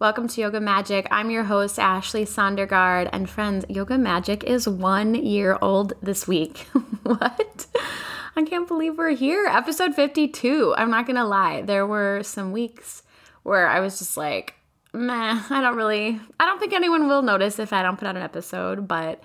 Welcome to Yoga Magic. I'm your host, Ashley Sondergaard. And friends, Yoga Magic is 1 year old this week. What? I can't believe we're here. Episode 52. I'm not going to lie. There were some weeks where I was just like, meh, I don't think anyone will notice if I don't put out an episode, but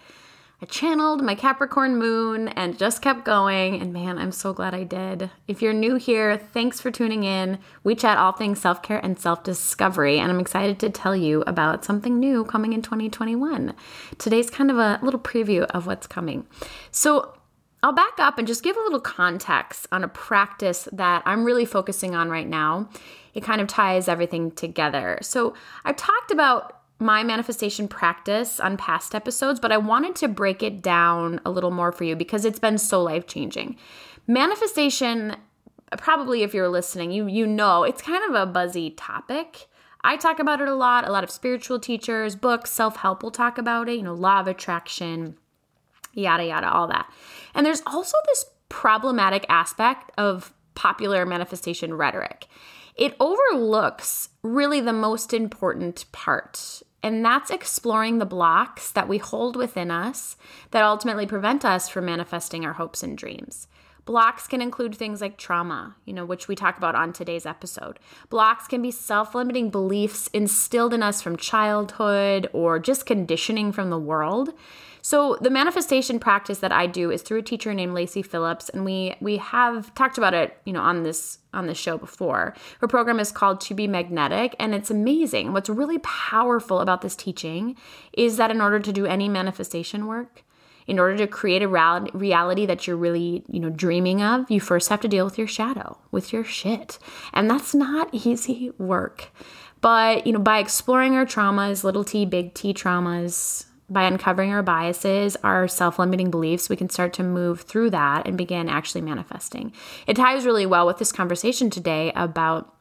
I channeled my Capricorn moon and just kept going, and man, I'm so glad I did. If you're new here, thanks for tuning in. We chat all things self-care and self-discovery, and I'm excited to tell you about something new coming in 2021. Today's kind of a little preview of what's coming. So I'll back up and just give a little context on a practice that I'm really focusing on right now. It kind of ties everything together. So I've talked about my manifestation practice on past episodes, but I wanted to break it down a little more for you because it's been so life-changing. Manifestation, probably if you're listening, you know it's kind of a buzzy topic. I talk about it a lot of spiritual teachers, books, self-help will talk about it, law of attraction, yada, yada, all that. And there's also this problematic aspect of popular manifestation rhetoric. It overlooks really the most important part, and that's exploring the blocks that we hold within us that ultimately prevent us from manifesting our hopes and dreams. Blocks can include things like trauma, which we talk about on today's episode. Blocks can be self-limiting beliefs instilled in us from childhood or just conditioning from the world. So the manifestation practice that I do is through a teacher named Lacey Phillips, and we have talked about it, on this show before. Her program is called To Be Magnetic, and it's amazing. What's really powerful about this teaching is that in order to do any manifestation work, in order to create a reality that you're really, dreaming of, you first have to deal with your shadow, with your shit. And that's not easy work. But, by exploring our traumas, little t, big T traumas, by uncovering our biases, our self-limiting beliefs, we can start to move through that and begin actually manifesting. It ties really well with this conversation today about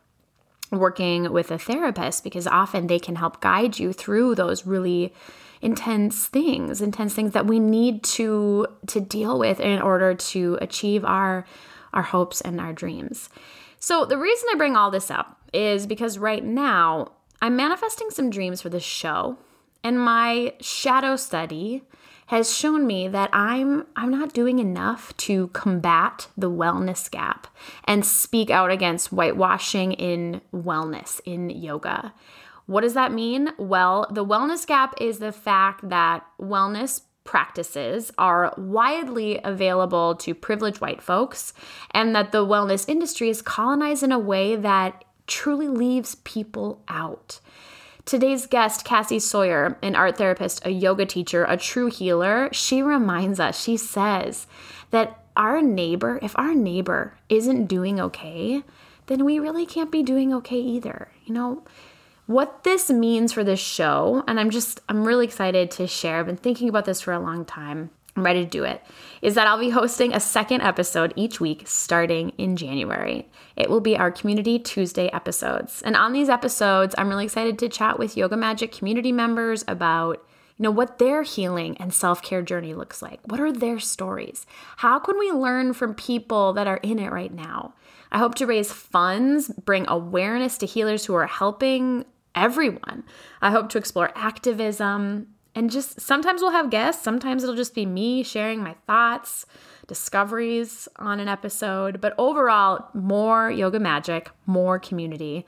working with a therapist, because often they can help guide you through those really intense things that we need to deal with in order to achieve our hopes and our dreams. So the reason I bring all this up is because right now I'm manifesting some dreams for this show, and my shadow study has shown me that I'm not doing enough to combat the wellness gap and speak out against whitewashing in wellness, in yoga. What does that mean? Well, the wellness gap is the fact that wellness practices are widely available to privileged white folks, and that the wellness industry is colonized in a way that truly leaves people out. Today's guest, Cassie Sawyer, an art therapist, a yoga teacher, a true healer, she reminds us, she says that if our neighbor isn't doing okay, then we really can't be doing okay either. What this means for this show, and I'm really excited to share, I've been thinking about this for a long time, I'm ready to do it, is that I'll be hosting a second episode each week starting in January. It will be our Community Tuesday episodes. And on these episodes, I'm really excited to chat with Yoga Magic community members about what their healing and self-care journey looks like. What are their stories? How can we learn from people that are in it right now? I hope to raise funds, bring awareness to healers who are helping everyone. I hope to explore activism. And just sometimes we'll have guests, sometimes it'll just be me sharing my thoughts, discoveries on an episode, but overall, more Yoga Magic, more community.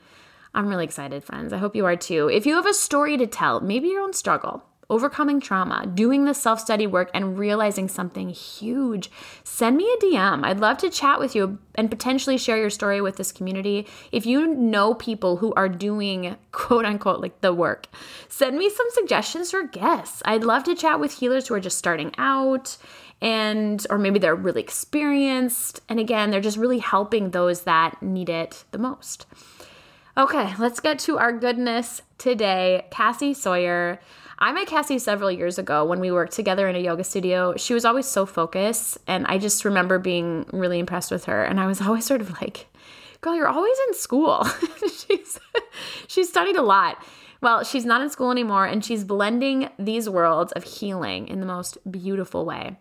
I'm really excited, friends. I hope you are too. If you have a story to tell, maybe your own struggle, overcoming trauma, doing the self-study work, and realizing something huge, send me a DM. I'd love to chat with you and potentially share your story with this community. If you know people who are doing quote unquote like the work, send me some suggestions for guests. I'd love to chat with healers who are just starting out and, or maybe they're really experienced. And again, they're just really helping those that need it the most. Okay, let's get to our goodness today. Cassie Sawyer. I met Cassie several years ago when we worked together in a yoga studio. She was always so focused, and I just remember being really impressed with her. And I was always sort of like, girl, you're always in school. She's studied a lot. Well, she's not in school anymore, and she's blending these worlds of healing in the most beautiful way.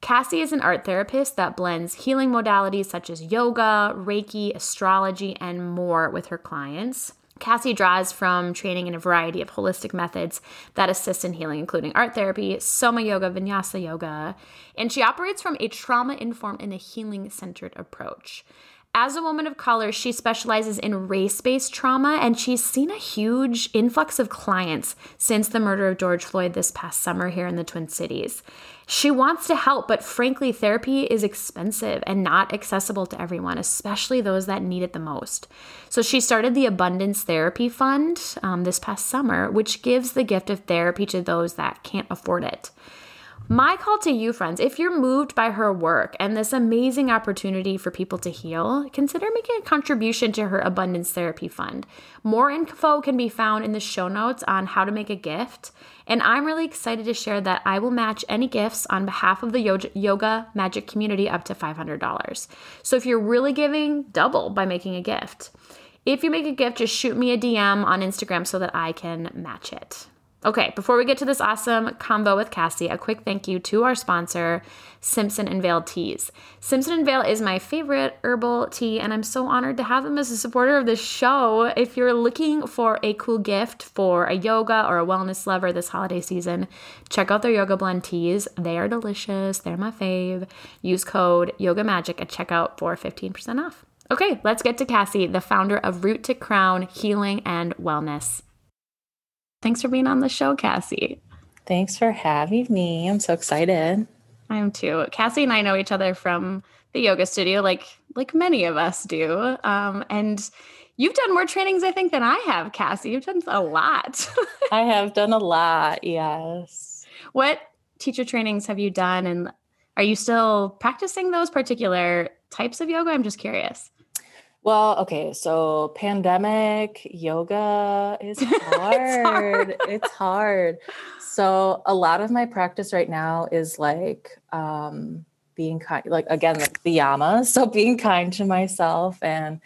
Cassie is an art therapist that blends healing modalities such as yoga, Reiki, astrology, and more with her clients. Cassie draws from training in a variety of holistic methods that assist in healing, including art therapy, soma yoga, vinyasa yoga, and she operates from a trauma-informed and a healing-centered approach. As a woman of color, she specializes in race-based trauma, and she's seen a huge influx of clients since the murder of George Floyd this past summer here in the Twin Cities. She wants to help, but frankly, therapy is expensive and not accessible to everyone, especially those that need it the most. So she started the Abundance Therapy Fund this past summer, which gives the gift of therapy to those that can't afford it. My call to you, friends, if you're moved by her work and this amazing opportunity for people to heal, consider making a contribution to her Abundance Therapy Fund. More info can be found in the show notes on how to make a gift. And I'm really excited to share that I will match any gifts on behalf of the Yoga Magic community up to $500. So if you're really giving, double by making a gift. If you make a gift, just shoot me a DM on Instagram so that I can match it. Okay, before we get to this awesome convo with Cassie, a quick thank you to our sponsor, Simpson & Vail Teas. Simpson & Vail is my favorite herbal tea, and I'm so honored to have them as a supporter of this show. If you're looking for a cool gift for a yoga or a wellness lover this holiday season, check out their Yoga Blend Teas. They are delicious. They're my fave. Use code YOGAMAGIC at checkout for 15% off. Okay, let's get to Cassie, the founder of Root to Crown Healing and Wellness. Thanks for being on the show, Cassie. Thanks for having me. I'm so excited. I am too. Cassie and I know each other from the yoga studio, like many of us do. And you've done more trainings, I think, than I have, Cassie. You've done a lot. I have done a lot, yes. What teacher trainings have you done? And are you still practicing those particular types of yoga? I'm just curious. Well, okay, so pandemic yoga is hard. It's hard. So a lot of my practice right now is being kind, like the yamas. So being kind to myself and,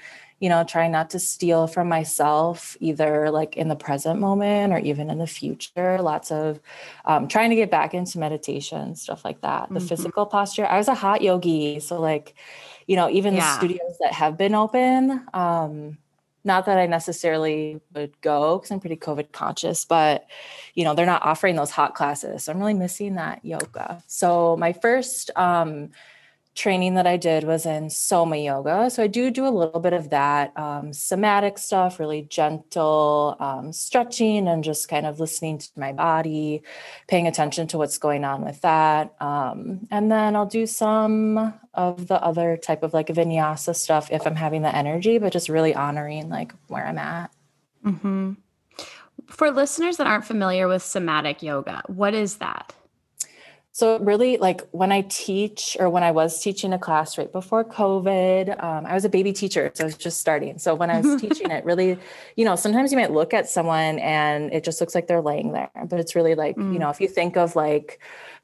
trying not to steal from myself either like in the present moment or even in the future. Lots of trying to get back into meditation, stuff like that. The physical posture. I was a hot yogi. So the studios that have been open, not that I necessarily would go because I'm pretty COVID conscious, but they're not offering those hot classes. So I'm really missing that yoga. So my first, training that I did was in soma yoga. So I do a little bit of that, somatic stuff, really gentle, stretching and just kind of listening to my body, paying attention to what's going on with that. And then I'll do some of the other type of vinyasa stuff if I'm having the energy, but just really honoring where I'm at. Mm-hmm. For listeners that aren't familiar with somatic yoga, what is that? So really when I was teaching a class right before COVID, I was a baby teacher, so I was just starting. So when I was teaching it really, sometimes you might look at someone and it just looks like they're laying there, but it's really if you think of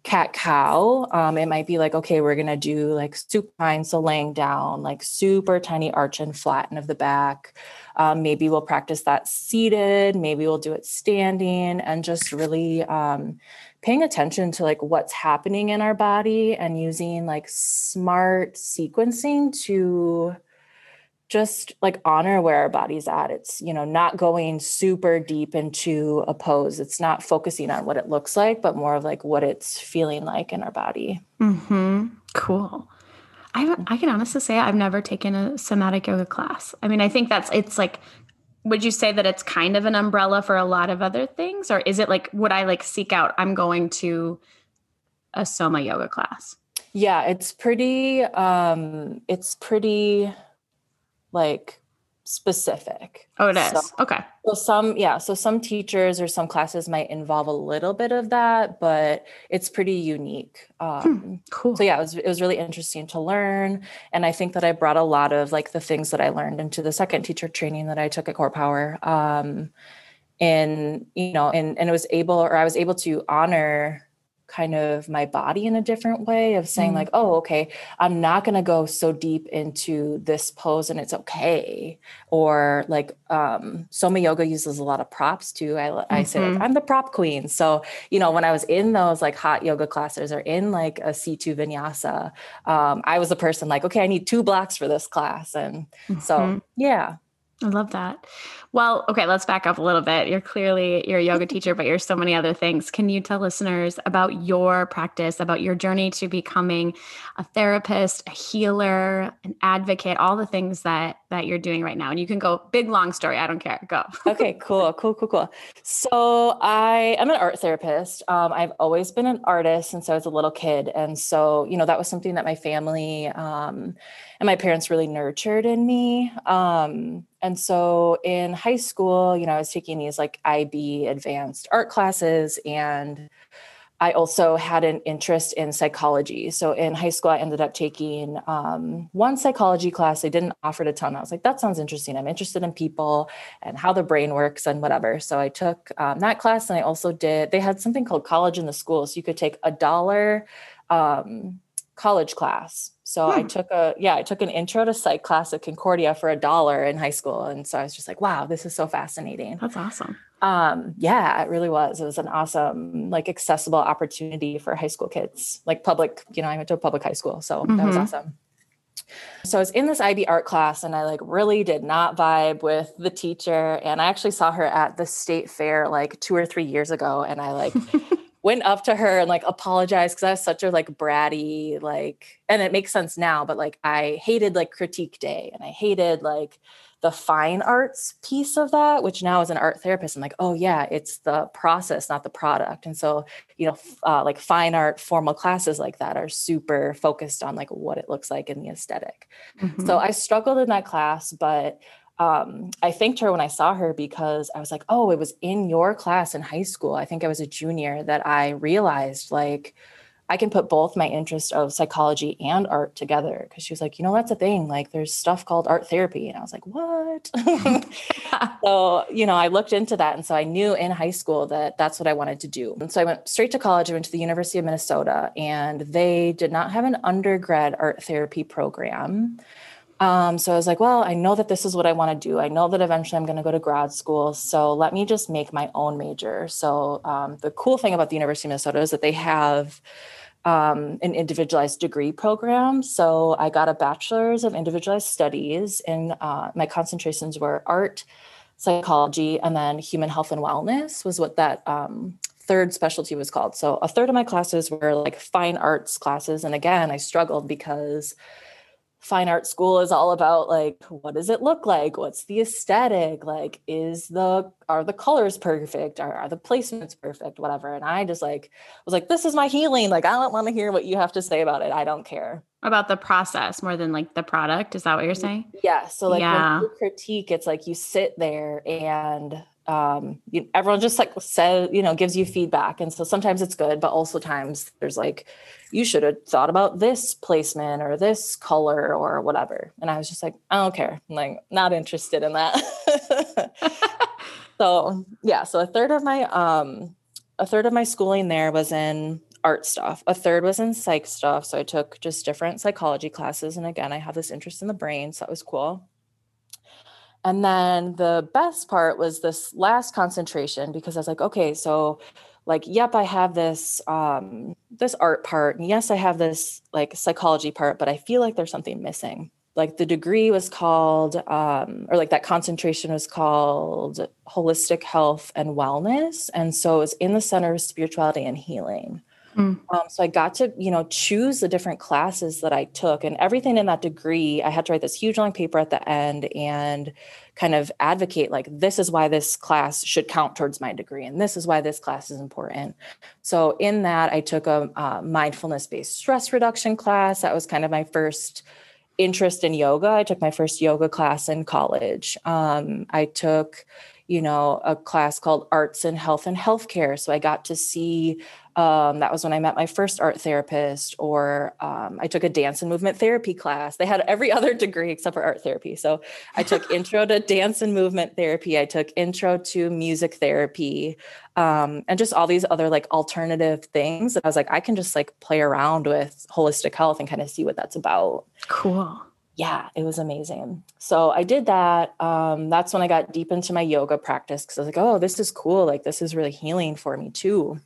cat cow, it might be okay, we're going to do supine. So laying down, super tiny arch and flatten of the back. Maybe we'll practice that seated. Maybe we'll do it standing and just really, paying attention to what's happening in our body and using smart sequencing to just honor where our body's at. It's, not going super deep into a pose. It's not focusing on what it looks like, but more of what it's feeling like in our body. Mm-hmm. Cool. I can honestly say I've never taken a somatic yoga class. I mean, I think it's Would you say that it's kind of an umbrella for a lot of other things? Or is it like, would I like seek out, I'm going to a Soma yoga class? Yeah, it's pretty like specific. Oh, it is. Okay. So some teachers or some classes might involve a little bit of that, but it's pretty unique. Cool. So yeah, it was really interesting to learn. And I think that I brought a lot of like the things that I learned into the second teacher training that I took at Core Power. I was able to honor kind of my body in a different way of saying like, oh, okay, I'm not going to go so deep into this pose and it's okay. Or like, Soma yoga uses a lot of props too. I say like, I'm the prop queen. So, you know, when I was in those like hot yoga classes or in like a C2 vinyasa, I was the person like, okay, I need 2 blocks for this class. And so, yeah. I love that. Well, okay, let's back up a little bit. You're clearly a yoga teacher, but you're so many other things. Can you tell listeners about your practice, about your journey to becoming a therapist, a healer, an advocate, all the things that you're doing right now? And you can go big, long story. I don't care. Go. Okay, cool. So I am an art therapist. I've always been an artist since I was a little kid. And so, you know, that was something that my family, and my parents really nurtured in me. And so in high school, you know, I was taking these like IB advanced art classes, and I also had an interest in psychology. So in high school, I ended up taking one psychology class. They didn't offer it a ton. I was like, that sounds interesting. I'm interested in people and how the brain works and whatever. So I took that class, and I also they had something called college in the school. So you could take $1 college class. So I took an intro to psych class at Concordia for $1 in high school. And so I was just like, wow, this is so fascinating. That's awesome. Yeah, it really was. It was an awesome, like accessible opportunity for high school kids, like public, you know, I went to a public high school. So that was awesome. So I was in this IB art class, and I like really did not vibe with the teacher. And I actually saw her at the state fair like 2 or 3 years ago. And I like went up to her and like apologized because I was such a like bratty, like, and it makes sense now, but like I hated like critique day, and I hated like the fine arts piece of that, which now as an art therapist, I'm like, oh yeah, it's the process, not the product. And so, you know, like fine art formal classes like that are super focused on like what it looks like in the aesthetic. So I struggled in that class, but I thanked her when I saw her, because I was like, oh, it was in your class in high school. I think I was a junior that I realized like I can put both my interest of psychology and art together. Cause she was like, you know, that's a thing. Like there's stuff called art therapy. And I was like, what? So, you know, I looked into that. And so I knew in high school that that's what I wanted to do. And so I went straight to college. I went to the University of Minnesota, and they did not have an undergrad art therapy program. So I was like, well, I know that this is what I want to do. I know that eventually I'm going to go to grad school. So let me just make my own major. So the cool thing about the University of Minnesota is that they have an individualized degree program. So I got a bachelor's of individualized studies, and my concentrations were art, psychology, and then human health and wellness was what that third specialty was called. So a third of my classes were like fine arts classes. And again, I struggled because fine art school is all about like, what does it look like? What's the aesthetic? Like, are the colors perfect? Are the placements perfect? Whatever. And I just like, was like, this is my healing. Like, I don't want to hear what you have to say about it. I don't care. About the process more than like the product. Is that what you're saying? Yeah. So like when you critique, it's like you sit there and everyone just like says, you know, gives you feedback. And so sometimes it's good, but also times there's like, you should have thought about this placement or this color or whatever. And I was just like, I don't care. I'm like, not interested in that. So yeah. So a third of my schooling there was in art stuff. A third was in psych stuff. So I took just different psychology classes. And again, I have this interest in the brain. So that was cool. And then the best part was this last concentration, because I was like, okay, so like, yep, I have this, this art part, and yes, I have this like psychology part, but I feel like there's something missing. Like the degree was called, or like that concentration was called holistic health and wellness. And so it was in the Center for Spirituality and Healing. So I got to, choose the different classes that I took, and everything in that degree, I had to write this huge long paper at the end and kind of advocate, like, this is why this class should count towards my degree. And this is why this class is important. So in that, I took a mindfulness-based stress reduction class. That was kind of my first interest in yoga. I took my first yoga class in college. I took, a class called Arts and Health and Healthcare. So I got to see, that was when I met my first art therapist, or I took a dance and movement therapy class. They had every other degree except for art therapy. So I took intro to dance and movement therapy. I took intro to music therapy, and just all these other like alternative things that I was like, I can just like play around with holistic health and kind of see what that's about. Cool. Yeah, it was amazing. So I did that. That's when I got deep into my yoga practice, because I was like, oh, this is cool. Like, this is really healing for me too.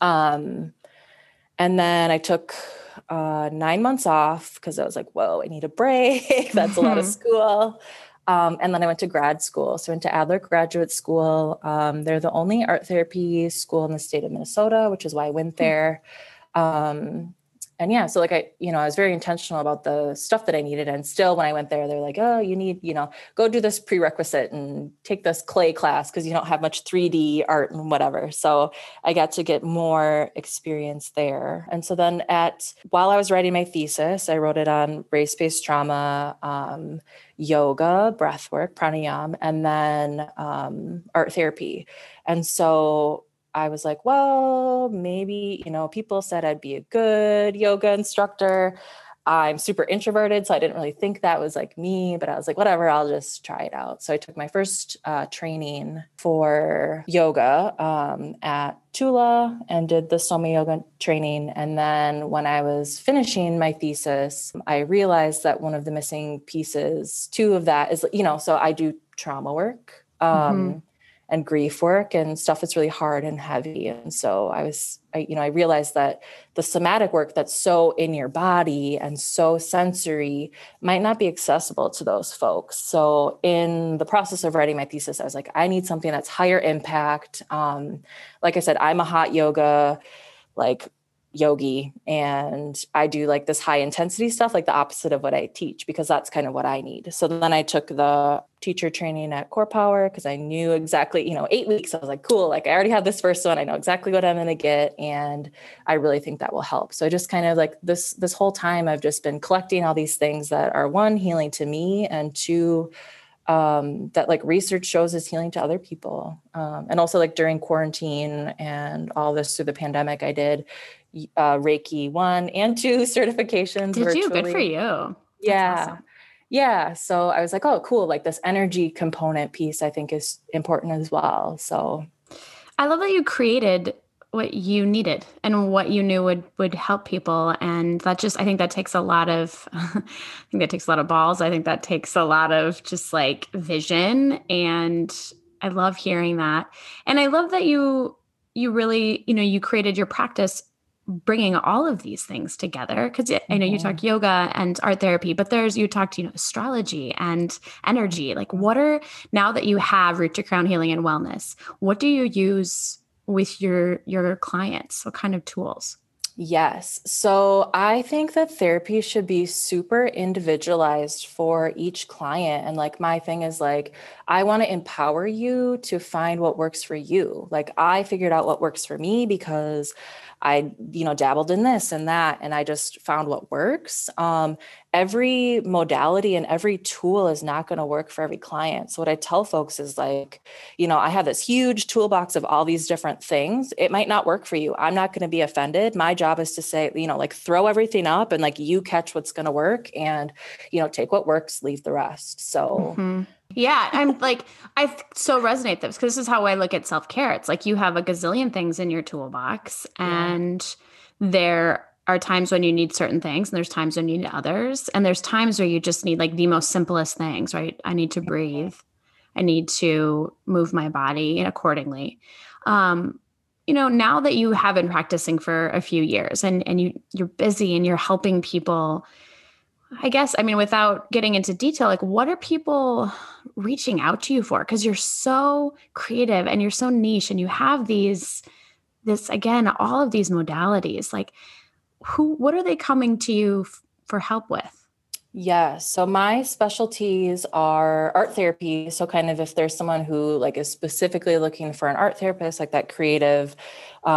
And then I took 9 months off because I was like, whoa, I need a break. That's a lot of school. And then I went to grad school. So I went to Adler Graduate School. They're the only art therapy school in the state of Minnesota, which is why I went there. And yeah, so like I was very intentional about the stuff that I needed. And still when I went there, they're like, oh, you need, go do this prerequisite and take this clay class because you don't have much 3D art and whatever. So I got to get more experience there. And so then while I was writing my thesis, I wrote it on race-based trauma, yoga, breathwork, pranayama, and then art therapy. And so I was like, well, maybe, people said I'd be a good yoga instructor. I'm super introverted, so I didn't really think that was like me, but I was like, whatever, I'll just try it out. So I took my first training for yoga at Tula and did the Soma yoga training. And then when I was finishing my thesis, I realized that one of the missing pieces too of that is, so I do trauma work. And grief work and stuff that's really hard and heavy. And so I realized that the somatic work that's so in your body and so sensory might not be accessible to those folks. So in the process of writing my thesis, I was like, I need something that's higher impact. Like I said, I'm a hot yoga, yogi. And I do like this high intensity stuff, like the opposite of what I teach, because that's kind of what I need. So then I took the teacher training at Core Power because I knew exactly, 8 weeks. I was like, cool. Like I already have this first one. I know exactly what I'm going to get. And I really think that will help. So I just kind of like this whole time I've just been collecting all these things that are one, healing to me, and two, that like research shows is healing to other people. And also like during quarantine and all this through the pandemic, I did Reiki 1 and 2 certifications. Did virtually. You? Good for you. Yeah. Awesome. Yeah. So I was like, oh, cool. Like this energy component piece, I think is important as well. So I love that you created what you needed and what you knew would help people. And that just, I think that takes a lot of, balls. I think that takes a lot of just like vision. And I love hearing that. And I love that you really, you created your practice bringing all of these things together. Cause I know you talk yoga and art therapy, but you talked, astrology and energy. Like now that you have Root to Crown Healing and Wellness, what do you use with your clients? What kind of tools? Yes. So I think that therapy should be super individualized for each client. And like, my thing is like, I want to empower you to find what works for you. Like I figured out what works for me because I, dabbled in this and that, and I just found what works. Every modality and every tool is not going to work for every client. So what I tell folks is like, I have this huge toolbox of all these different things. It might not work for you. I'm not going to be offended. My job is to say, like throw everything up and like you catch what's going to work and, take what works, leave the rest. So yeah, I'm like, I so resonate this because this is how I look at self-care. It's like you have a gazillion things in your toolbox and there are times when you need certain things and there's times when you need others. And there's times where you just need like the most simplest things, right? I need to breathe. I need to move my body accordingly. Now that you have been practicing for a few years and you're busy and you're helping people, I guess, without getting into detail, like what are people reaching out to you for? Because you're so creative and you're so niche and you have these this, again, all of these modalities, like what are they coming to you for help with? Yeah. So my specialties are art therapy. So kind of if there's someone who like is specifically looking for an art therapist, like that creative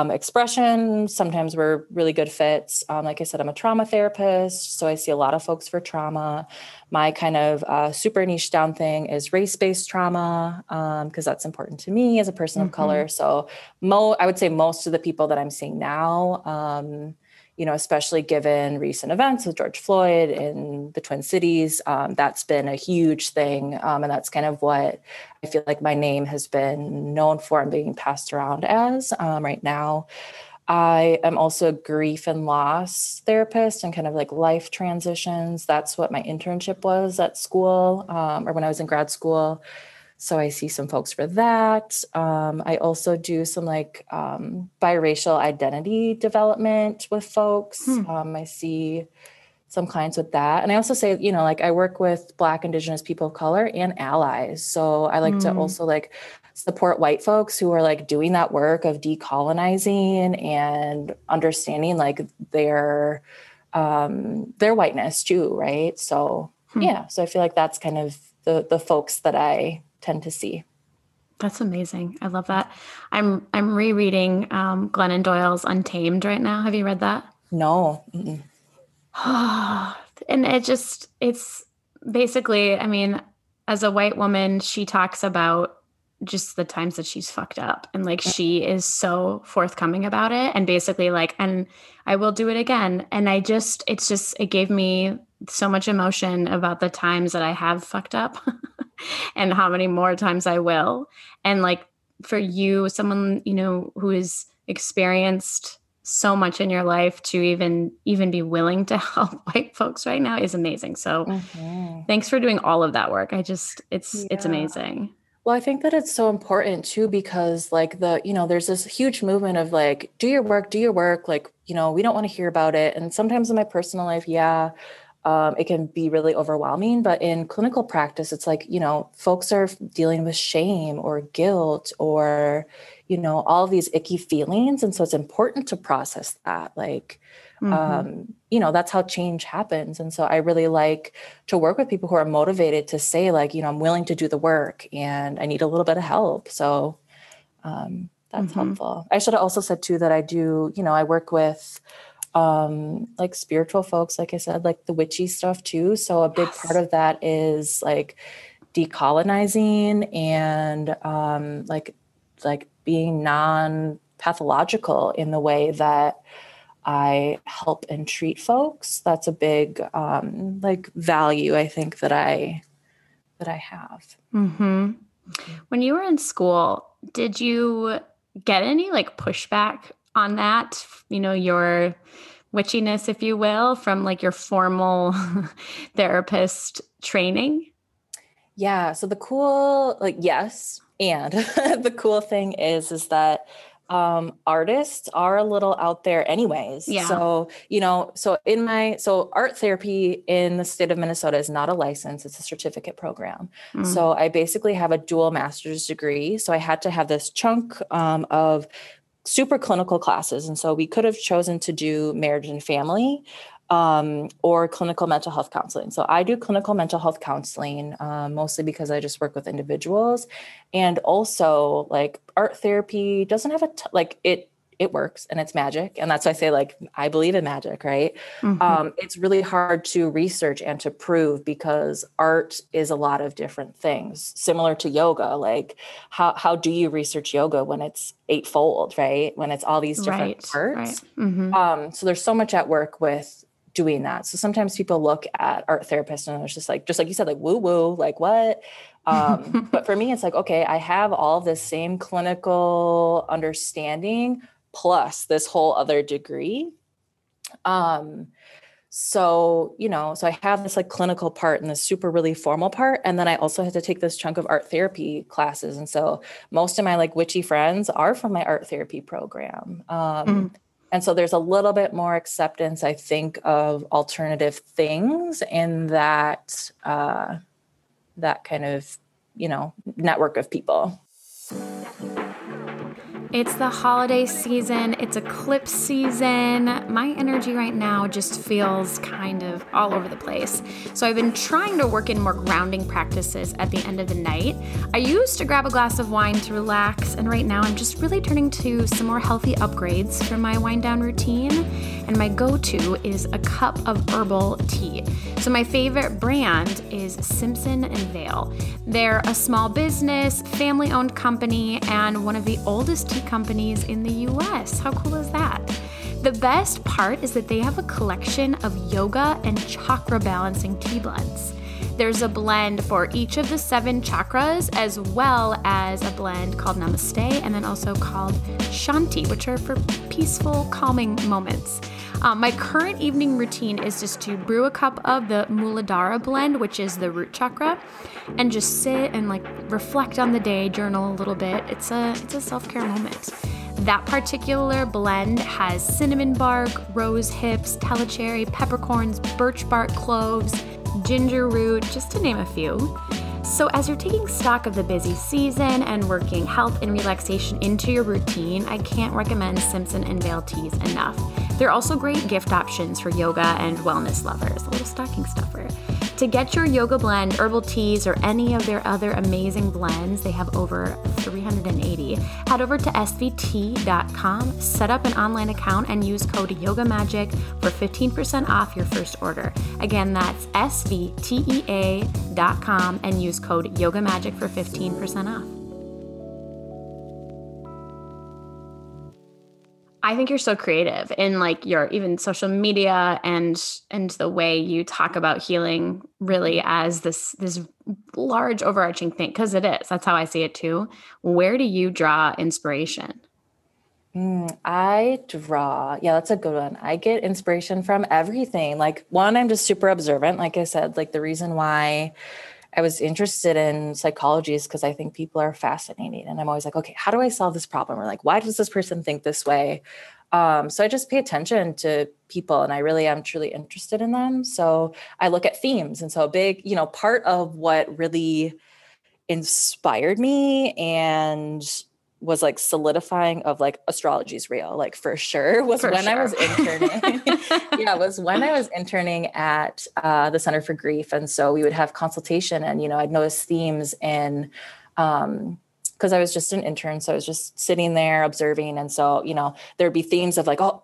expression, sometimes we're really good fits. Like I said, I'm a trauma therapist, so I see a lot of folks for trauma. My kind of super niche down thing is race-based trauma, because that's important to me as a person of color. So I would say most of the people that I'm seeing now, you know, especially given recent events with George Floyd in the Twin Cities, that's been a huge thing. And that's kind of what I feel like my name has been known for and being passed around as right now. I am also a grief and loss therapist and kind of like life transitions. That's what my internship was at school, or when I was in grad school. So I see some folks for that. I also do some like biracial identity development with folks. I see some clients with that. And I also say, you know, like I work with Black, Indigenous people of color and allies. So I like to also like support white folks who are like doing that work of decolonizing and understanding like their whiteness too, right? So yeah, so I feel like that's kind of the folks that I tend to see. That's amazing. I love that. I'm rereading Glennon Doyle's Untamed right now. Have you read that? No. And it's basically, I mean, as a white woman, she talks about just the times that she's fucked up, and like, she is so forthcoming about it, and basically like, and I will do it again. And it gave me so much emotion about the times that I have fucked up and how many more times I will. And like for you, someone, you know, who has experienced so much in your life to even be willing to help white folks right now is amazing. So thanks for doing all of that work. It's amazing. Well, I think that it's so important too, because like there's this huge movement of like, do your work. Like, you know, we don't want to hear about it. And sometimes in my personal life, it can be really overwhelming, but in clinical practice, it's like, you know, folks are dealing with shame or guilt or, you know, all these icky feelings. And so it's important to process that. Like, you know, that's how change happens. And so I really like to work with people who are motivated to say like, you know, I'm willing to do the work and I need a little bit of help. So, that's helpful. I should have also said too, that I do, you know, I work with, like spiritual folks, like I said, like the witchy stuff too. So a big part of that is like decolonizing and, like being non-pathological in the way that I help and treat folks. That's a big, like value, I think that I have. When you were in school, did you get any like pushback on that, you know, your witchiness, if you will, from like your formal therapist training? Yeah. So the cool thing is that artists are a little out there anyways. Yeah. So, you know, so art therapy in the state of Minnesota is not a license, it's a certificate program. So I basically have a dual master's degree. So I had to have this chunk of super clinical classes. And so we could have chosen to do marriage and family, or clinical mental health counseling. So I do clinical mental health counseling, mostly because I just work with individuals, and also like art therapy doesn't have it works and it's magic. And that's why I say, like, I believe in magic, right? It's really hard to research and to prove because art is a lot of different things, similar to yoga. Like how do you research yoga when it's eightfold, right? When it's all these different parts. Right. So there's so much at work with doing that. So sometimes people look at art therapists and it's just like you said, like woo-woo, like what? But for me, it's like, okay, I have all this same clinical understanding plus this whole other degree. So, you know, so I have this like clinical part and this super really formal part. And then I also had to take this chunk of art therapy classes. And so most of my like witchy friends are from my art therapy program. And so there's a little bit more acceptance, I think, of alternative things in that kind of, you know, network of people. It's the holiday season, it's eclipse season. My energy right now just feels kind of all over the place. So I've been trying to work in more grounding practices at the end of the night. I used to grab a glass of wine to relax, and right now I'm just really turning to some more healthy upgrades for my wind down routine. And my go-to is a cup of herbal tea. So my favorite brand is Simpson & Vail. They're a small business, family-owned company, and one of the oldest tea companies in the US. How cool is that? The best part is that they have a collection of yoga and chakra balancing tea blends. There's a blend for each of the 7 chakras, as well as a blend called Namaste, and then also called Shanti, which are for peaceful, calming moments. My current evening routine is just to brew a cup of the Muladhara blend, which is the root chakra, and just sit and reflect on the day, journal a little bit. It's a self-care moment. That particular blend has cinnamon bark, rose hips, telecherry, peppercorns, birch bark cloves, ginger root, just to name a few. So as you're taking stock of the busy season and working health and relaxation into your routine, I can't recommend Simpson and Vail teas enough. They're also great gift options for yoga and wellness lovers, a little stocking stuffer. To get your yoga blend, herbal teas, or any of their other amazing blends, they have over 380. Head over to svt.com, set up an online account, and use code Yoga Magic for 15% off your first order. Again, that's svtea.com and use code Yoga Magic for 15% off. I think you're so creative in your even social media and the way you talk about healing really as this large overarching thing, because it is. That's how I see it too. Where do you draw inspiration? Yeah, that's a good one. I get inspiration from everything. One, I'm just super observant. Like I said, the reason why I was interested in psychology is because I think people are fascinating. And I'm always okay, how do I solve this problem? Or why does this person think this way? So I just pay attention to people, and I really am truly interested in them. So I look at themes. And so a big, part of what really inspired me and was solidifying of astrology's real, for sure was for when sure. I was interning. Yeah. It was when I was interning at the Center for Grief. And so we would have consultation and, I'd notice themes in, cause I was just an intern. So I was just sitting there observing. And so, there'd be themes of all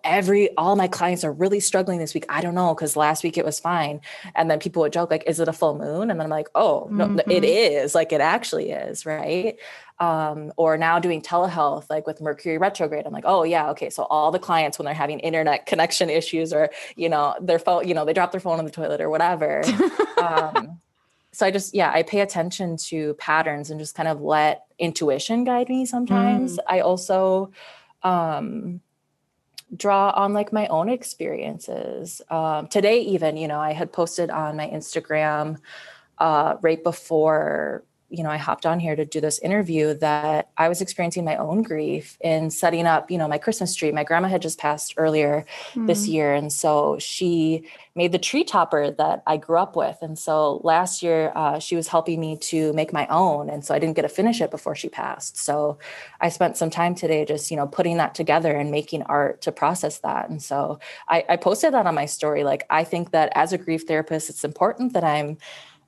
my clients are really struggling this week. I don't know. Cause last week it was fine. And then people would joke, is it a full moon? And then I'm oh no, mm-hmm. It is it actually is. Right. Or now doing telehealth, with Mercury retrograde, I'm oh yeah. Okay. So all the clients, when they're having internet connection issues or, their phone, they drop their phone in the toilet or whatever. So I just, I pay attention to patterns and just kind of let intuition guide me sometimes. I also draw on my own experiences. Today even, I had posted on my Instagram right before, I hopped on here to do this interview that I was experiencing my own grief in setting up, my Christmas tree. My grandma had just passed earlier this year. And so she made the tree topper that I grew up with. And so last year she was helping me to make my own. And so I didn't get to finish it before she passed. So I spent some time today just, putting that together and making art to process that. And so I posted that on my story. I think that as a grief therapist, it's important that I'm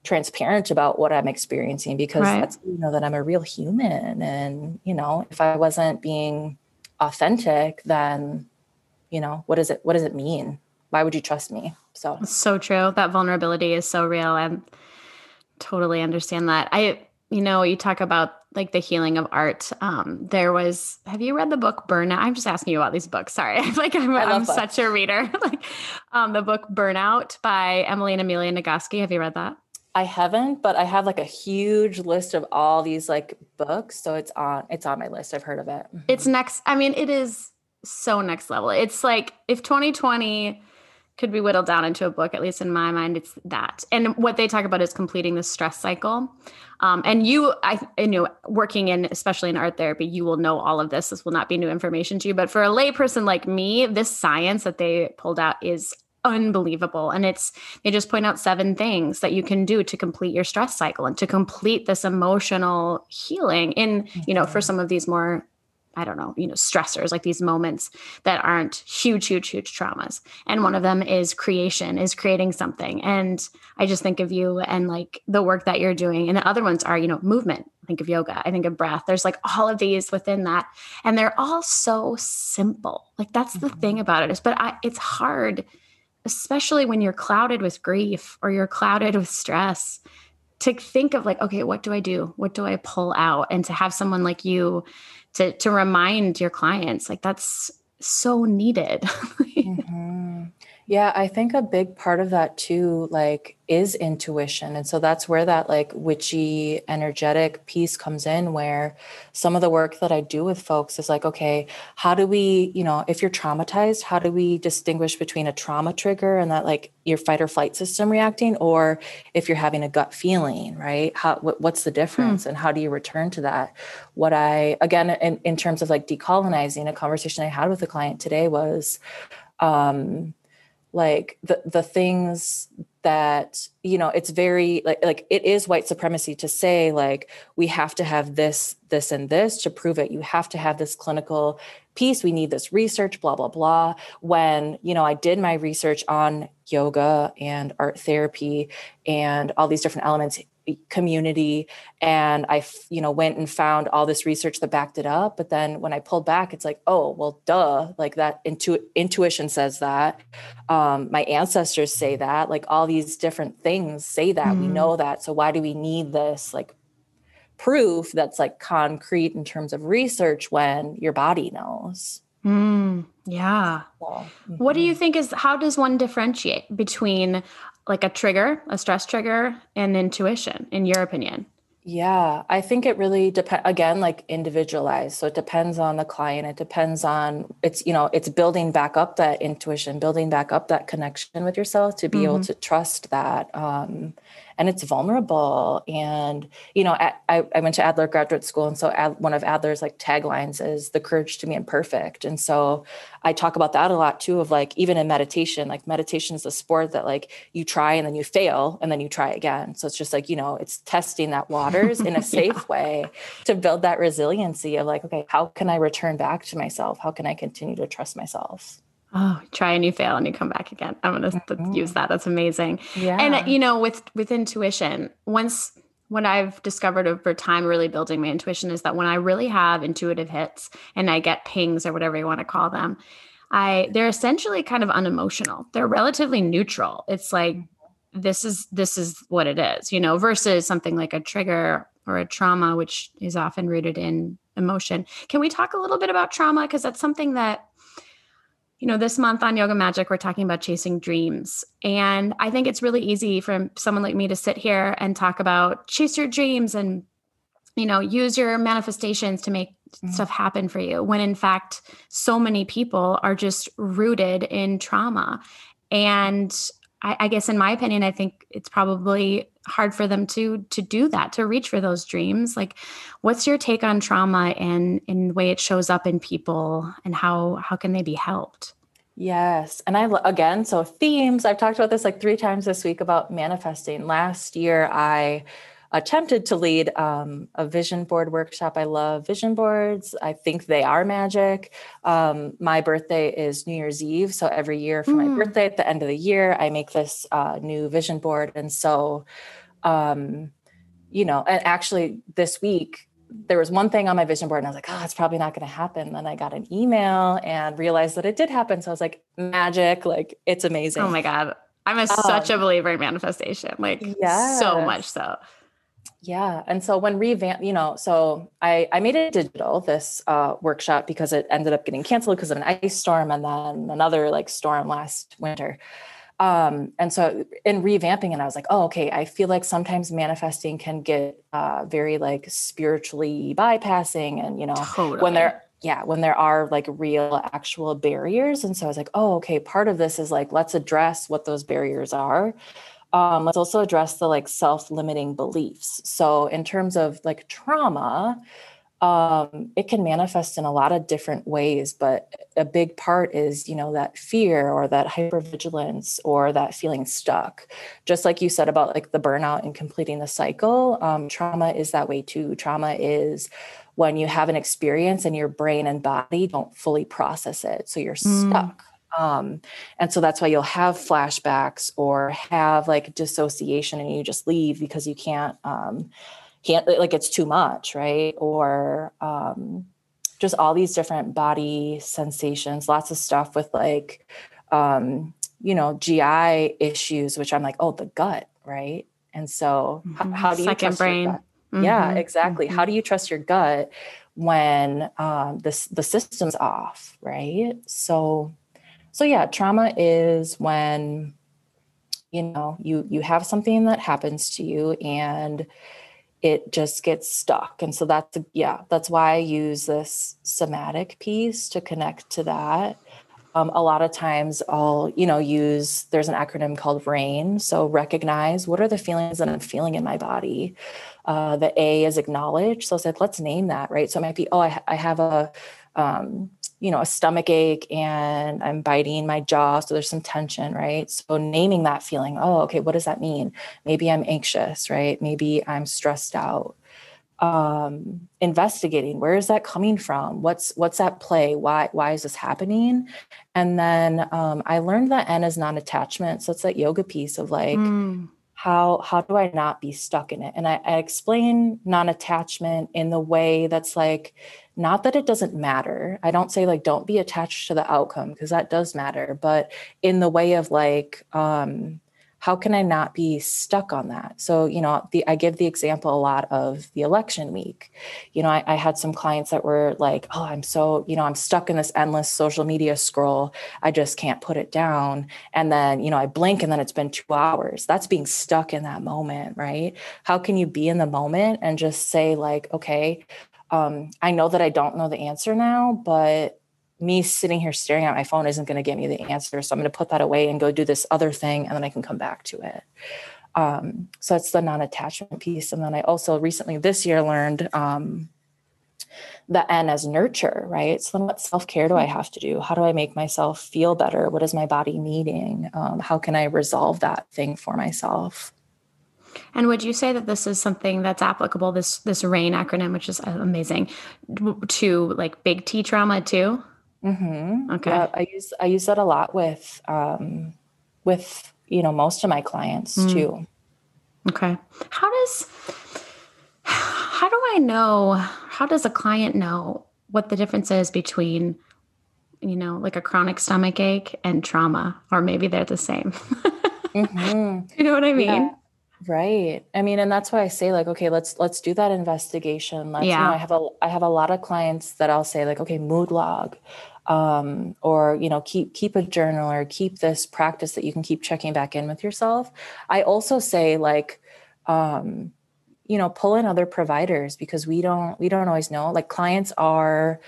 transparent about what I'm experiencing, because that's, that I'm a real human. And, if I wasn't being authentic, then, what does it mean? Why would you trust me? So it's so true. That vulnerability is so real. I totally understand that. You talk about the healing of art. Have you read the book Burnout? I'm just asking you about these books. Sorry. I'm such a reader. The book Burnout by Emily and Amelia Nagoski. Have you read that? I haven't, but I have a huge list of all these books. So it's on my list. I've heard of it. It's next. I mean, it is so next level. It's if 2020 could be whittled down into a book, at least in my mind, it's that. And what they talk about is completing the stress cycle. And working in, especially in art therapy, you will know all of this. This will not be new information to you, but for a layperson like me, this science that they pulled out is unbelievable. And they just point out 7 things that you can do to complete your stress cycle and to complete this emotional healing in, for some of these more I don't know, stressors, like these moments that aren't huge, huge, huge traumas. And one of them is creation, is creating something. And I just think of you and like the work that you're doing. And the other ones are, movement. I think of yoga. I think of breath. There's like all of these within that. And they're all so simple. Like that's the thing about it is, it's hard, especially when you're clouded with grief or you're clouded with stress, to think of like, okay, what do I do? What do I pull out? And to have someone like you to remind your clients, like that's so needed. Mm-hmm. Yeah. I think a big part of that too, like is intuition. And so that's where that like witchy energetic piece comes in, where some of the work that I do with folks is like, okay, how do we, if you're traumatized, how do we distinguish between a trauma trigger and that like your fight or flight system reacting, or if you're having a gut feeling, right? What's the difference and how do you return to that? What I, again, in terms of like decolonizing, a conversation I had with a client today was, like the things that, it's very like it is white supremacy to say, like, we have to have this, this, and this to prove it. You have to have this clinical piece. We need this research, blah, blah, blah. When, I did my research on yoga and art therapy and all these different elements, community, and I, went and found all this research that backed it up. But then when I pulled back, it's like, oh, well, duh, like that intuition says that, my ancestors say that, like all these different things say that we know that. So why do we need this like proof that's like concrete in terms of research when your body knows? Yeah. Well, what do you think how does one differentiate between like a trigger, a stress trigger, and intuition, in your opinion? Yeah, I think it really depends, again, like individualized. So it depends on the client. It depends on, it's building back up that intuition, building back up that connection with yourself to be able to trust that. And it's vulnerable. And, I went to Adler Graduate School. And so one of Adler's like taglines is the courage to be imperfect. And so I talk about that a lot too, of like, even in meditation, like meditation is a sport that like you try and then you fail and then you try again. So it's just like, it's testing that waters in a safe way to build that resiliency of like, okay, how can I return back to myself? How can I continue to trust myself? Oh, try and you fail and you come back again. I'm going to use that. That's amazing. Yeah. And with intuition, what I've discovered over time really building my intuition is that when I really have intuitive hits and I get pings or whatever you want to call them, they're essentially kind of unemotional. They're relatively neutral. It's like, this is what it is, versus something like a trigger or a trauma, which is often rooted in emotion. Can we talk a little bit about trauma? Because that's something that this month on Yoga Magic, we're talking about chasing dreams. And I think it's really easy for someone like me to sit here and talk about chase your dreams and, use your manifestations to make stuff happen for you. When in fact, so many people are just rooted in trauma. And I guess in my opinion, I think it's probably hard for them to do that, to reach for those dreams. Like, what's your take on trauma and in the way it shows up in people, and how can they be helped? Yes. And so themes, I've talked about this like 3 times this week about manifesting. Last year, I attempted to lead a vision board workshop. I love vision boards. I think they are magic. My birthday is New Year's Eve. So every year for my birthday at the end of the year, I make this new vision board. And so, and actually this week, there was one thing on my vision board and I was like, oh, it's probably not going to happen. Then I got an email and realized that it did happen. So I was like, magic, like it's amazing. Oh my God. I'm such a believer in manifestation, like so much so. Yeah. And so when I made it digital, this workshop, because it ended up getting canceled because of an ice storm and then another like storm last winter. And so in revamping it, I was like, oh, okay. I feel like sometimes manifesting can get very like spiritually bypassing and, totally. When there are like real actual barriers. And so I was like, oh, okay. Part of this is like, let's address what those barriers are. Let's also address the like self-limiting beliefs. So in terms of like trauma, it can manifest in a lot of different ways, but a big part is, that fear or that hypervigilance or that feeling stuck. Just like you said about like the burnout and completing the cycle, trauma is that way too. Trauma is when you have an experience and your brain and body don't fully process it. So you're stuck. And so that's why you'll have flashbacks or have like dissociation and you just leave because you can't like it's too much. Right. Or, just all these different body sensations, lots of stuff with like, you know, GI issues, which I'm like, oh, the gut. Right. And so how do you second brain? Mm-hmm. Yeah, exactly. Mm-hmm. How do you trust your gut when the system's off, right? So yeah, trauma is when, you know, you have something that happens to you and it just gets stuck. And so that's why I use this somatic piece to connect to that. A lot of times I'll, you know, use, there's an acronym called RAIN. So recognize, what are the feelings that I'm feeling in my body? The A is acknowledge. So I said, let's name that, right? So it might be, oh, I have a, you know, a stomach ache and I'm biting my jaw. So there's some tension, right? So naming that feeling, oh, okay, what does that mean? Maybe I'm anxious, right? Maybe I'm stressed out. Investigating, where is that coming from? What's at play? Why is this happening? And then, I learned that N is non-attachment. So it's that yoga piece of like, how do I not be stuck in it? And I explain non-attachment in the way that's like, not that it doesn't matter. I don't say like, don't be attached to the outcome, because that does matter, but in the way of like, how can I not be stuck on that? So, you know, I give the example a lot of the election week. You know, I had some clients that were like, oh, I'm so, you know, I'm stuck in this endless social media scroll. I just can't put it down. And then, you know, I blink and then it's been 2 hours. That's being stuck in that moment, right? How can you be in the moment and just say like, okay, I know that I don't know the answer now, but me sitting here staring at my phone isn't going to get me the answer. So I'm going to put that away and go do this other thing. And then I can come back to it. So it's the non-attachment piece. And then I also recently this year learned, the N as nurture, right? So then what self-care do I have to do? How do I make myself feel better? What is my body needing? How can I resolve that thing for myself? And would you say that this is something that's applicable, this RAIN acronym, which is amazing, to like big T trauma too? Mm-hmm. Okay. Yeah, I use that a lot with, you know, most of my clients too. Okay. How does a client know what the difference is between, you know, like a chronic stomach ache and trauma, or maybe they're the same, mm-hmm. You know what I mean? Yeah. Right. I mean, and that's why I say like, okay, let's do that investigation. You know, I have a lot of clients that I'll say like, okay, mood log, or, you know, keep a journal or keep this practice that you can keep checking back in with yourself. I also say like, you know, pull in other providers because we don't always know, like clients are,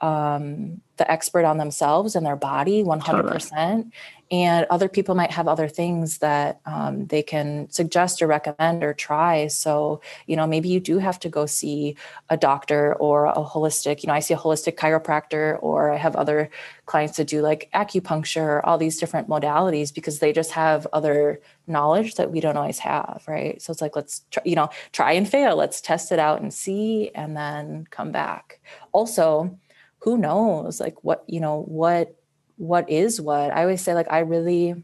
the expert on themselves and their body 100%. Totally. And other people might have other things that they can suggest or recommend or try. So, you know, maybe you do have to go see a doctor or a holistic, you know, I see a holistic chiropractor, or I have other clients that do like acupuncture, all these different modalities, because they just have other knowledge that we don't always have. Right. So it's like, let's try, you know, try and fail. Let's test it out and see, and then come back. Also, who knows? Like what, you know, what is what? I always say, like, I really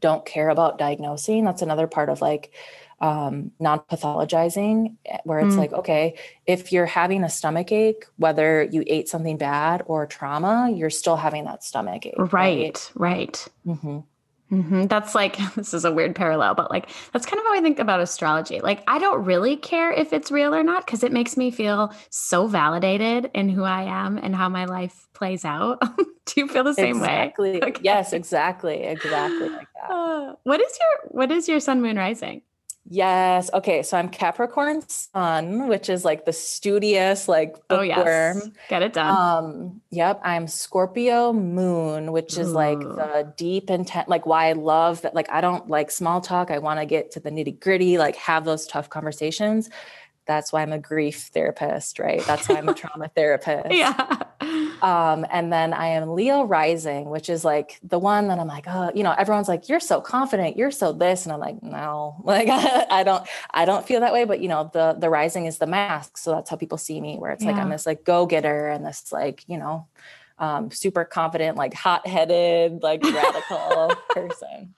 don't care about diagnosing. That's another part of like non-pathologizing, where it's like, okay, if you're having a stomach ache, whether you ate something bad or trauma, you're still having that stomach ache. Right. Mm-hmm. Mm-hmm. That's like, this is a weird parallel, but like, that's kind of how I think about astrology. Like, I don't really care if it's real or not, because it makes me feel so validated in who I am and how my life plays out. Do you feel the same way? Exactly. Okay. Yes, exactly like that. What is your sun, moon, rising? Yes. Okay. So I'm Capricorn sun, which is like the studious, like bookworm. Oh, yes. Get it done. Yep. I'm Scorpio moon, which is like the deep intent, like why I love that. Like, I don't like small talk. I want to get to the nitty gritty, like have those tough conversations. That's why I'm a grief therapist, right? That's why I'm a trauma therapist. Yeah. And then I am Leo rising, which is like the one that I'm like, oh, you know, everyone's like, you're so confident, you're so this. And I'm like, no, like, I don't feel that way. But you know, the rising is the mask. So that's how people see me, where it's like, I'm this like go-getter and this like, you know, super confident, like hot-headed, like radical person.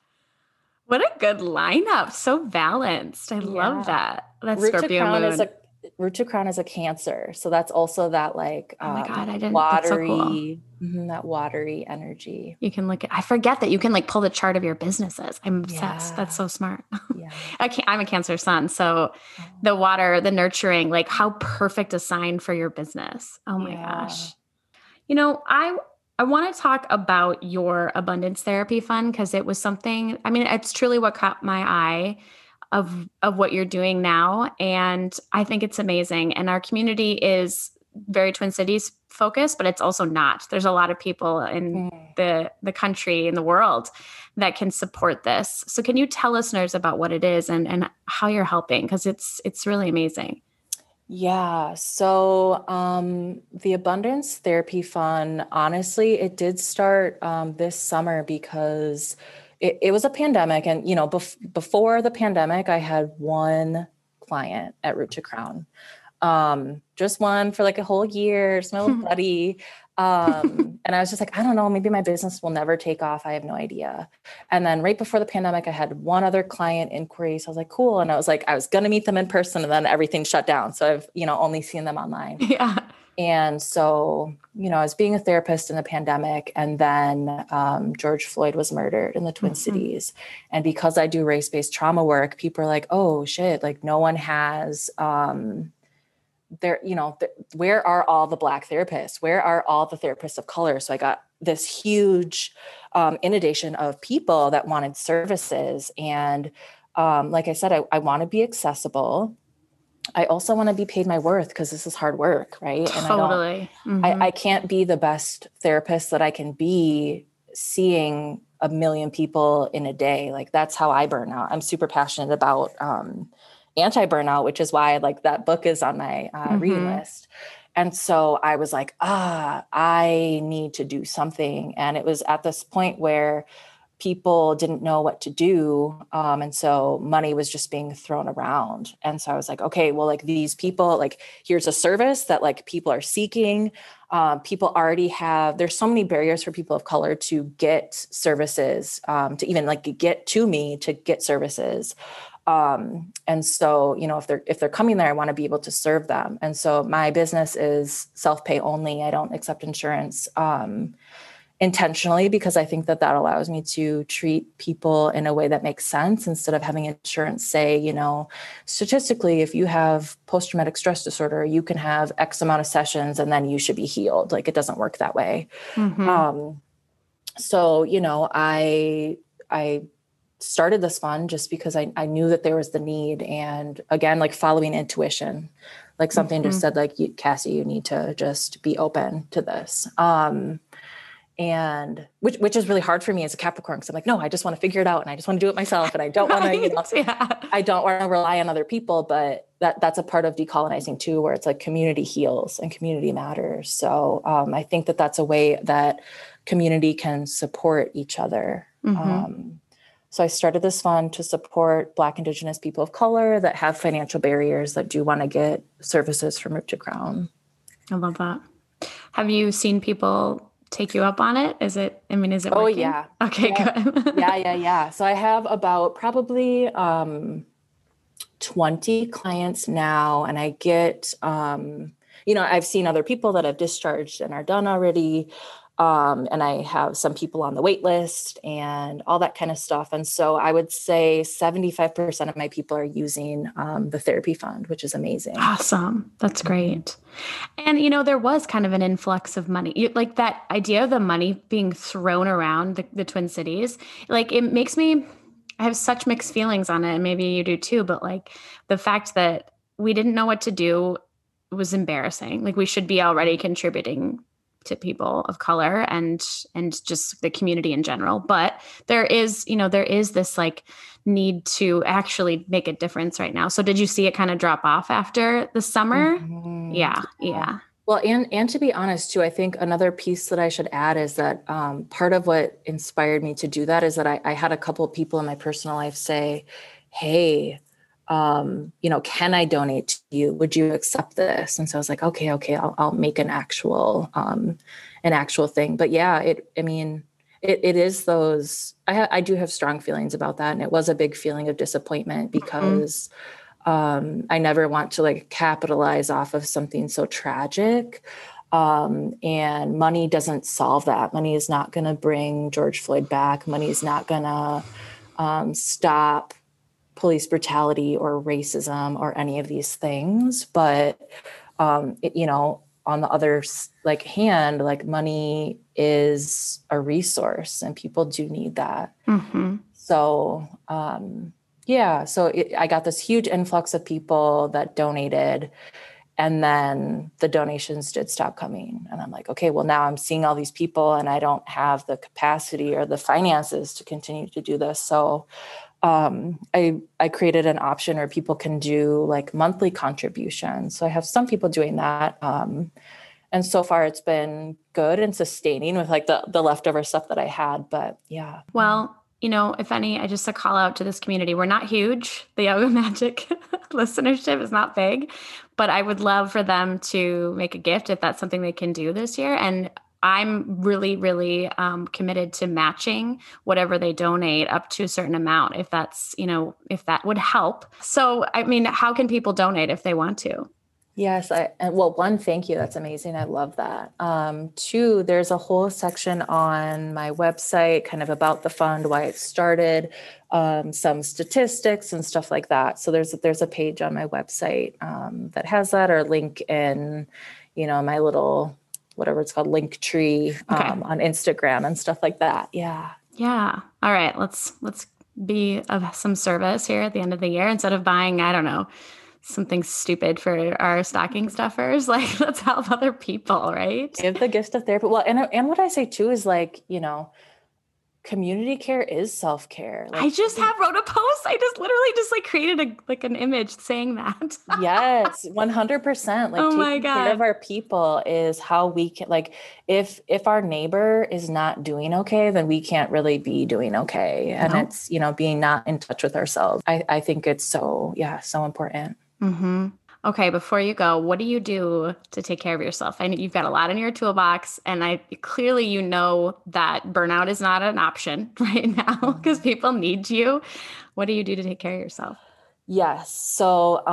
What a good lineup. So balanced. I love that. That's Root Scorpio to Crown moon. Root to Crown is a Cancer. So that's also that like watery, so cool. That watery energy. You can look at, I forget that you can like pull the chart of your businesses. I'm obsessed. That's so smart. Yeah. I'm a Cancer sun. So the water, the nurturing, like how perfect a sign for your business. Oh my gosh. You know, I want to talk about your Abundance Therapy Fund, because it was something, I mean, it's truly what caught my eye of what you're doing now. And I think it's amazing. And our community is very Twin Cities focused, but it's also not. There's a lot of people in the country, in the world, that can support this. So can you tell listeners about what it is and how you're helping? Because it's really amazing. Yeah. So, the Abundance Therapy Fund, honestly, it did start, this summer because it was a pandemic, and, you know, before the pandemic, I had one client at Root to Crown, just one for like a whole year, just my little buddy. And I was just like, I don't know, maybe my business will never take off. I have no idea. And then right before the pandemic, I had one other client inquiry. So I was like, cool. And I was like, I was going to meet them in person, and then everything shut down. So I've, you know, only seen them online. Yeah. And so, you know, I was being a therapist in the pandemic, and then, George Floyd was murdered in the Twin Cities. And because I do race-based trauma work, people are like, oh shit, like no one has, where are all the Black therapists? Where are all the therapists of color? So I got this huge inundation of people that wanted services. And like I said, I want to be accessible. I also want to be paid my worth, because this is hard work, right? And totally. I can't be the best therapist that I can be seeing 1 million people in a day. Like that's how I burn out. I'm super passionate about anti-burnout, which is why like that book is on my reading list. And so I was like, I need to do something. And it was at this point where people didn't know what to do. And so money was just being thrown around. And so I was like, okay, well, like these people, like here's a service that like people are seeking. People already have, there's so many barriers for people of color to get services, to even like get to me to get services. And so, you know, if they're coming there, I want to be able to serve them. And so my business is self-pay only. I don't accept insurance, intentionally, because I think that allows me to treat people in a way that makes sense, instead of having insurance say, you know, statistically, if you have post-traumatic stress disorder, you can have X amount of sessions and then you should be healed. Like it doesn't work that way. So, you know, I started this fund just because I knew that there was the need. And again, like following intuition, like something just said like, Cassie, you need to just be open to this. And which is really hard for me as a Capricorn, because I'm like, no, I just want to figure it out, and I just want to do it myself, and I don't want to, you know, I don't want to rely on other people. But that's a part of decolonizing too, where it's like community heals and community matters. So I think that that's a way that community can support each other. So I started this fund to support Black, Indigenous people of color that have financial barriers that do want to get services from Root to Crown. I love that. Have you seen people take you up on it? Is it working? Oh yeah. Okay, good. Yeah. So I have about probably 20 clients now, and I get, you know, I've seen other people that have discharged and are done already. And I have some people on the wait list and all that kind of stuff. And so I would say 75% of my people are using the therapy fund, which is amazing. Awesome. That's great. And, you know, there was kind of an influx of money, like that idea of the money being thrown around the Twin Cities. Like it makes me, I have such mixed feelings on it, and maybe you do too, but like the fact that we didn't know what to do was embarrassing. Like we should be already contributing to people of color and just the community in general. But there is this like need to actually make a difference right now. So did you see it kind of drop off after the summer? Yeah. Well, and to be honest too, I think another piece that I should add is that part of what inspired me to do that is that I had a couple of people in my personal life say, hey, can I donate to you? Would you accept this? And so I was like, okay, I'll make an actual thing. But yeah, it is those, I do have strong feelings about that. And it was a big feeling of disappointment because I never want to capitalize off of something so tragic. And money doesn't solve that. Money is not going to bring George Floyd back. Money is not going to stop police brutality or racism or any of these things. But, on the other hand, money is a resource and people do need that. Mm-hmm. So, I got this huge influx of people that donated, and then the donations did stop coming. And I'm like, okay, well, now I'm seeing all these people and I don't have the capacity or the finances to continue to do this. So, I created an option where people can do monthly contributions. So I have some people doing that. And so far it's been good and sustaining with the leftover stuff that I had, but yeah. Well, if any, I just a call out to this community. We're not huge. The Yoga Magic listenership is not big, but I would love for them to make a gift if that's something they can do this year. And I'm really, really committed to matching whatever they donate up to a certain amount, if that's, if that would help. So, how can people donate if they want to? Yes. One, thank you. That's amazing. I love that. Two, there's a whole section on my website kind of about the fund, why it started, some statistics and stuff like that. So there's a page on my website that has that, or link in, my little, whatever it's called, Linktree, okay, on Instagram and stuff like that. Yeah. Yeah. All right. Let's be of some service here at the end of the year, instead of buying, I don't know, something stupid for our stocking stuffers. Let's help other people, right? Give the gift of therapy. Well, and what I say too is community care is self-care. I just wrote a post. I just literally just created an image saying that. Yes. 100%. Taking care of our people is how we can, if our neighbor is not doing okay, then we can't really be doing okay. No. And it's, being not in touch with ourselves. I think it's so important. Mm-hmm. Okay. Before you go, what do you do to take care of yourself? I know you've got a lot in your toolbox, and I clearly, that burnout is not an option right now because people need you. What do you do to take care of yourself? Yes. So,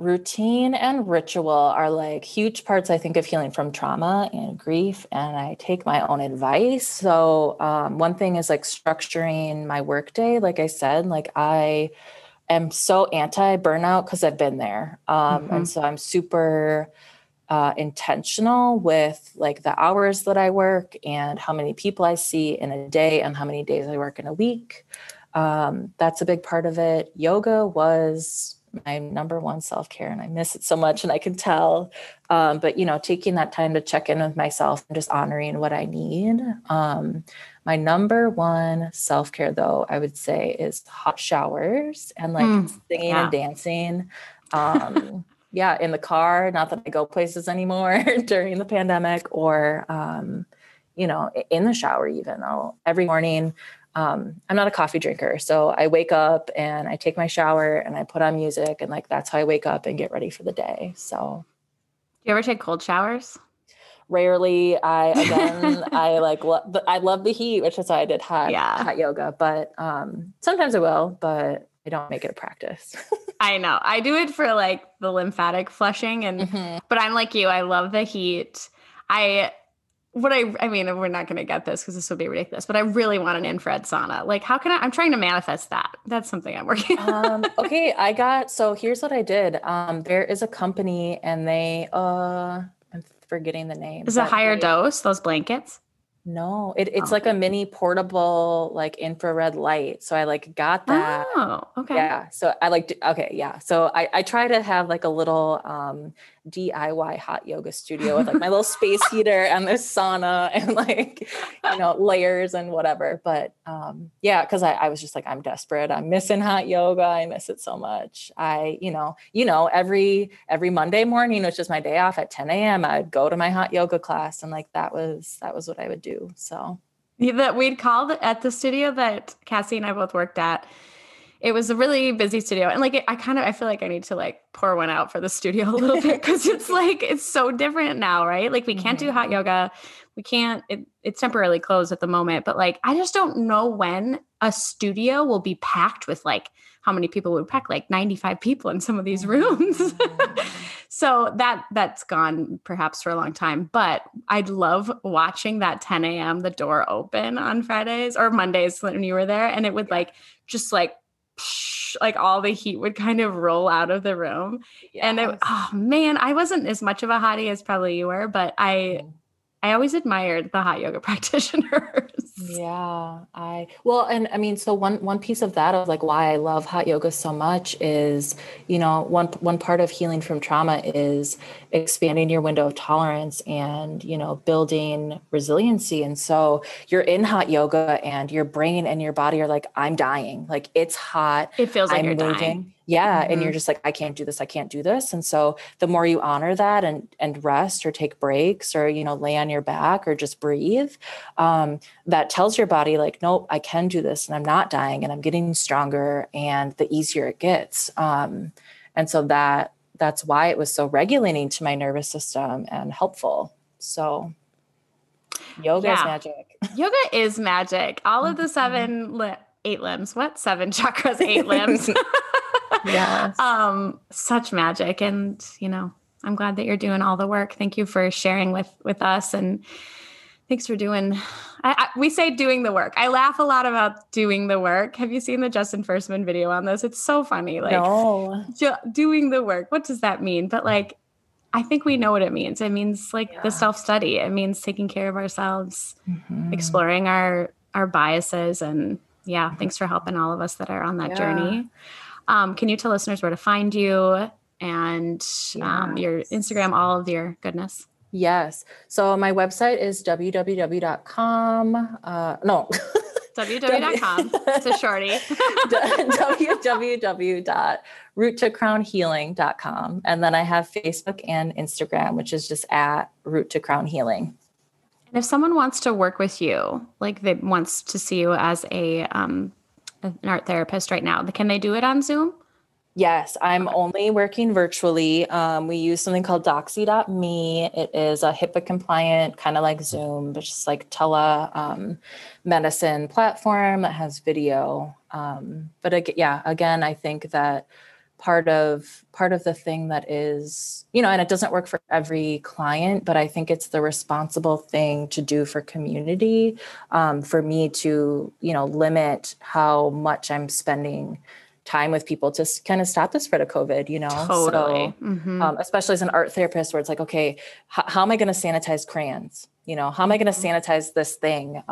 routine and ritual are huge parts, I think, of healing from trauma and grief. And I take my own advice. So, one thing is structuring my workday. Like I said, I'm so anti-burnout because I've been there. And so I'm super intentional with the hours that I work and how many people I see in a day and how many days I work in a week. That's a big part of it. Yoga was my number one self-care, and I miss it so much, and I can tell. But, taking that time to check in with myself and just honoring what I need. My number one self-care, though, I would say is hot showers and singing and dancing. In the car, not that I go places anymore during the pandemic, or, in the shower, even though every morning, I'm not a coffee drinker. So I wake up and I take my shower and I put on music, and that's how I wake up and get ready for the day. So do you ever take cold showers? Rarely. I love the heat, which is why I did hot yoga, but, sometimes I will, but I don't make it a practice. I know. I do it for the lymphatic flushing and, but I'm like you, I love the heat. We're not going to get this because this would be ridiculous, but I really want an infrared sauna. How can I'm trying to manifest that. That's something I'm working on. So here's what I did. There is a company, and they, I'm forgetting the name. Is it Higher Dose, those blankets? No, it's like a mini portable, infrared light. So I got that. Oh, okay. Yeah. So I okay. Yeah. So I try to have a little, DIY hot yoga studio with like my little space heater and this sauna and like, you know, layers and whatever. But yeah, because I was just like, I'm desperate. I'm missing hot yoga. I miss it so much. I, you know, every Monday morning, which is my day off at 10 a.m., I'd go to my hot yoga class. And like, that was what I would do. So that we'd called at the studio that Cassie and I both worked at. It was a really busy studio. And like, I feel like I need to like pour one out for the studio a little bit, because it's like, it's so different now, right? Like we can't do hot yoga. We can't, it's temporarily closed at the moment, but like, I just don't know when a studio will be packed with like, how many people would pack, like 95 people in some of these rooms. So that's gone perhaps for a long time, but I'd love watching that 10 a.m. the door open on Fridays or Mondays when you were there. And it would like, just like all the heat would kind of roll out of the room. Yes. And I wasn't as much of a hottie as probably you were, but I always admired the hot yoga practitioners. Yeah. So one piece of that of like why I love hot yoga so much is, you know, one part of healing from trauma is expanding your window of tolerance and, you know, building resiliency. And so you're in hot yoga and your brain and your body are like, I'm dying. Like it's hot. It feels like I'm dying. Yeah. Mm-hmm. And you're just like, I can't do this. And so the more you honor that and rest or take breaks or, you know, lay on your back or just breathe, that tells your body like, nope, I can do this and I'm not dying and I'm getting stronger, and the easier it gets. And so that's why it was so regulating to my nervous system and helpful. So yoga is magic. Yoga is magic. All of the 8 limbs. What? 7 chakras, 8 limbs. Yes. Such magic. And, you know, I'm glad that you're doing all the work. Thank you for sharing with us. And thanks for doing, we say doing the work. I laugh a lot about doing the work. Have you seen the Justin Furstman video on this? It's so funny. Like no. Doing the work. What does that mean? But like, I think we know what it means. It means like the self-study. It means taking care of ourselves, exploring our biases. And yeah, thanks for helping all of us that are on that journey. Can you tell listeners where to find you and your Instagram, all of your goodness? Yes. So my website is www.com. www.com. It's a shorty. www.roottocrownhealing.com. And then I have Facebook and Instagram, which is just at Root to Crown Healing. And if someone wants to work with you, like they wants to see you as an art therapist right now, can they do it on Zoom? Yes. I'm only working virtually. We use something called Doxy.me. It is a HIPAA compliant, kind of like Zoom, but just like tele medicine platform that has video. But again, I think that part of the thing that is, you know, and it doesn't work for every client, but I think it's the responsible thing to do for community, for me to, you know, limit how much I'm spending time with people to kind of stop the spread of COVID, you know, totally. So, especially as an art therapist where it's like, okay, how am I going to sanitize crayons? You know, how am I going to sanitize this thing?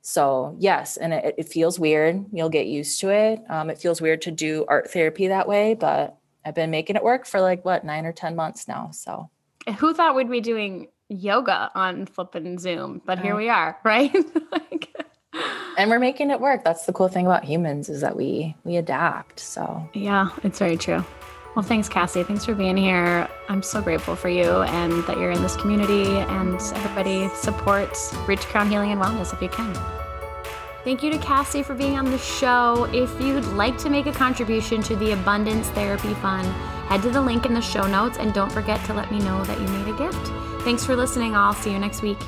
So yes. And it feels weird. You'll get used to it. It feels weird to do art therapy that way, but I've been making it work for like 9 or 10 months now. So who thought we'd be doing yoga on flipping Zoom, but here we are, right? Like, and we're making it work. That's the cool thing about humans is that we adapt. So yeah, it's very true. Well, thanks, Cassie. Thanks for being here. I'm so grateful for you and that you're in this community, and everybody supports Root to Crown Healing and Wellness if you can. Thank you to Cassie for being on the show. If you'd like to make a contribution to the Abundance Therapy Fund, head to the link in the show notes and don't forget to let me know that you made a gift. Thanks for listening. I'll see you next week.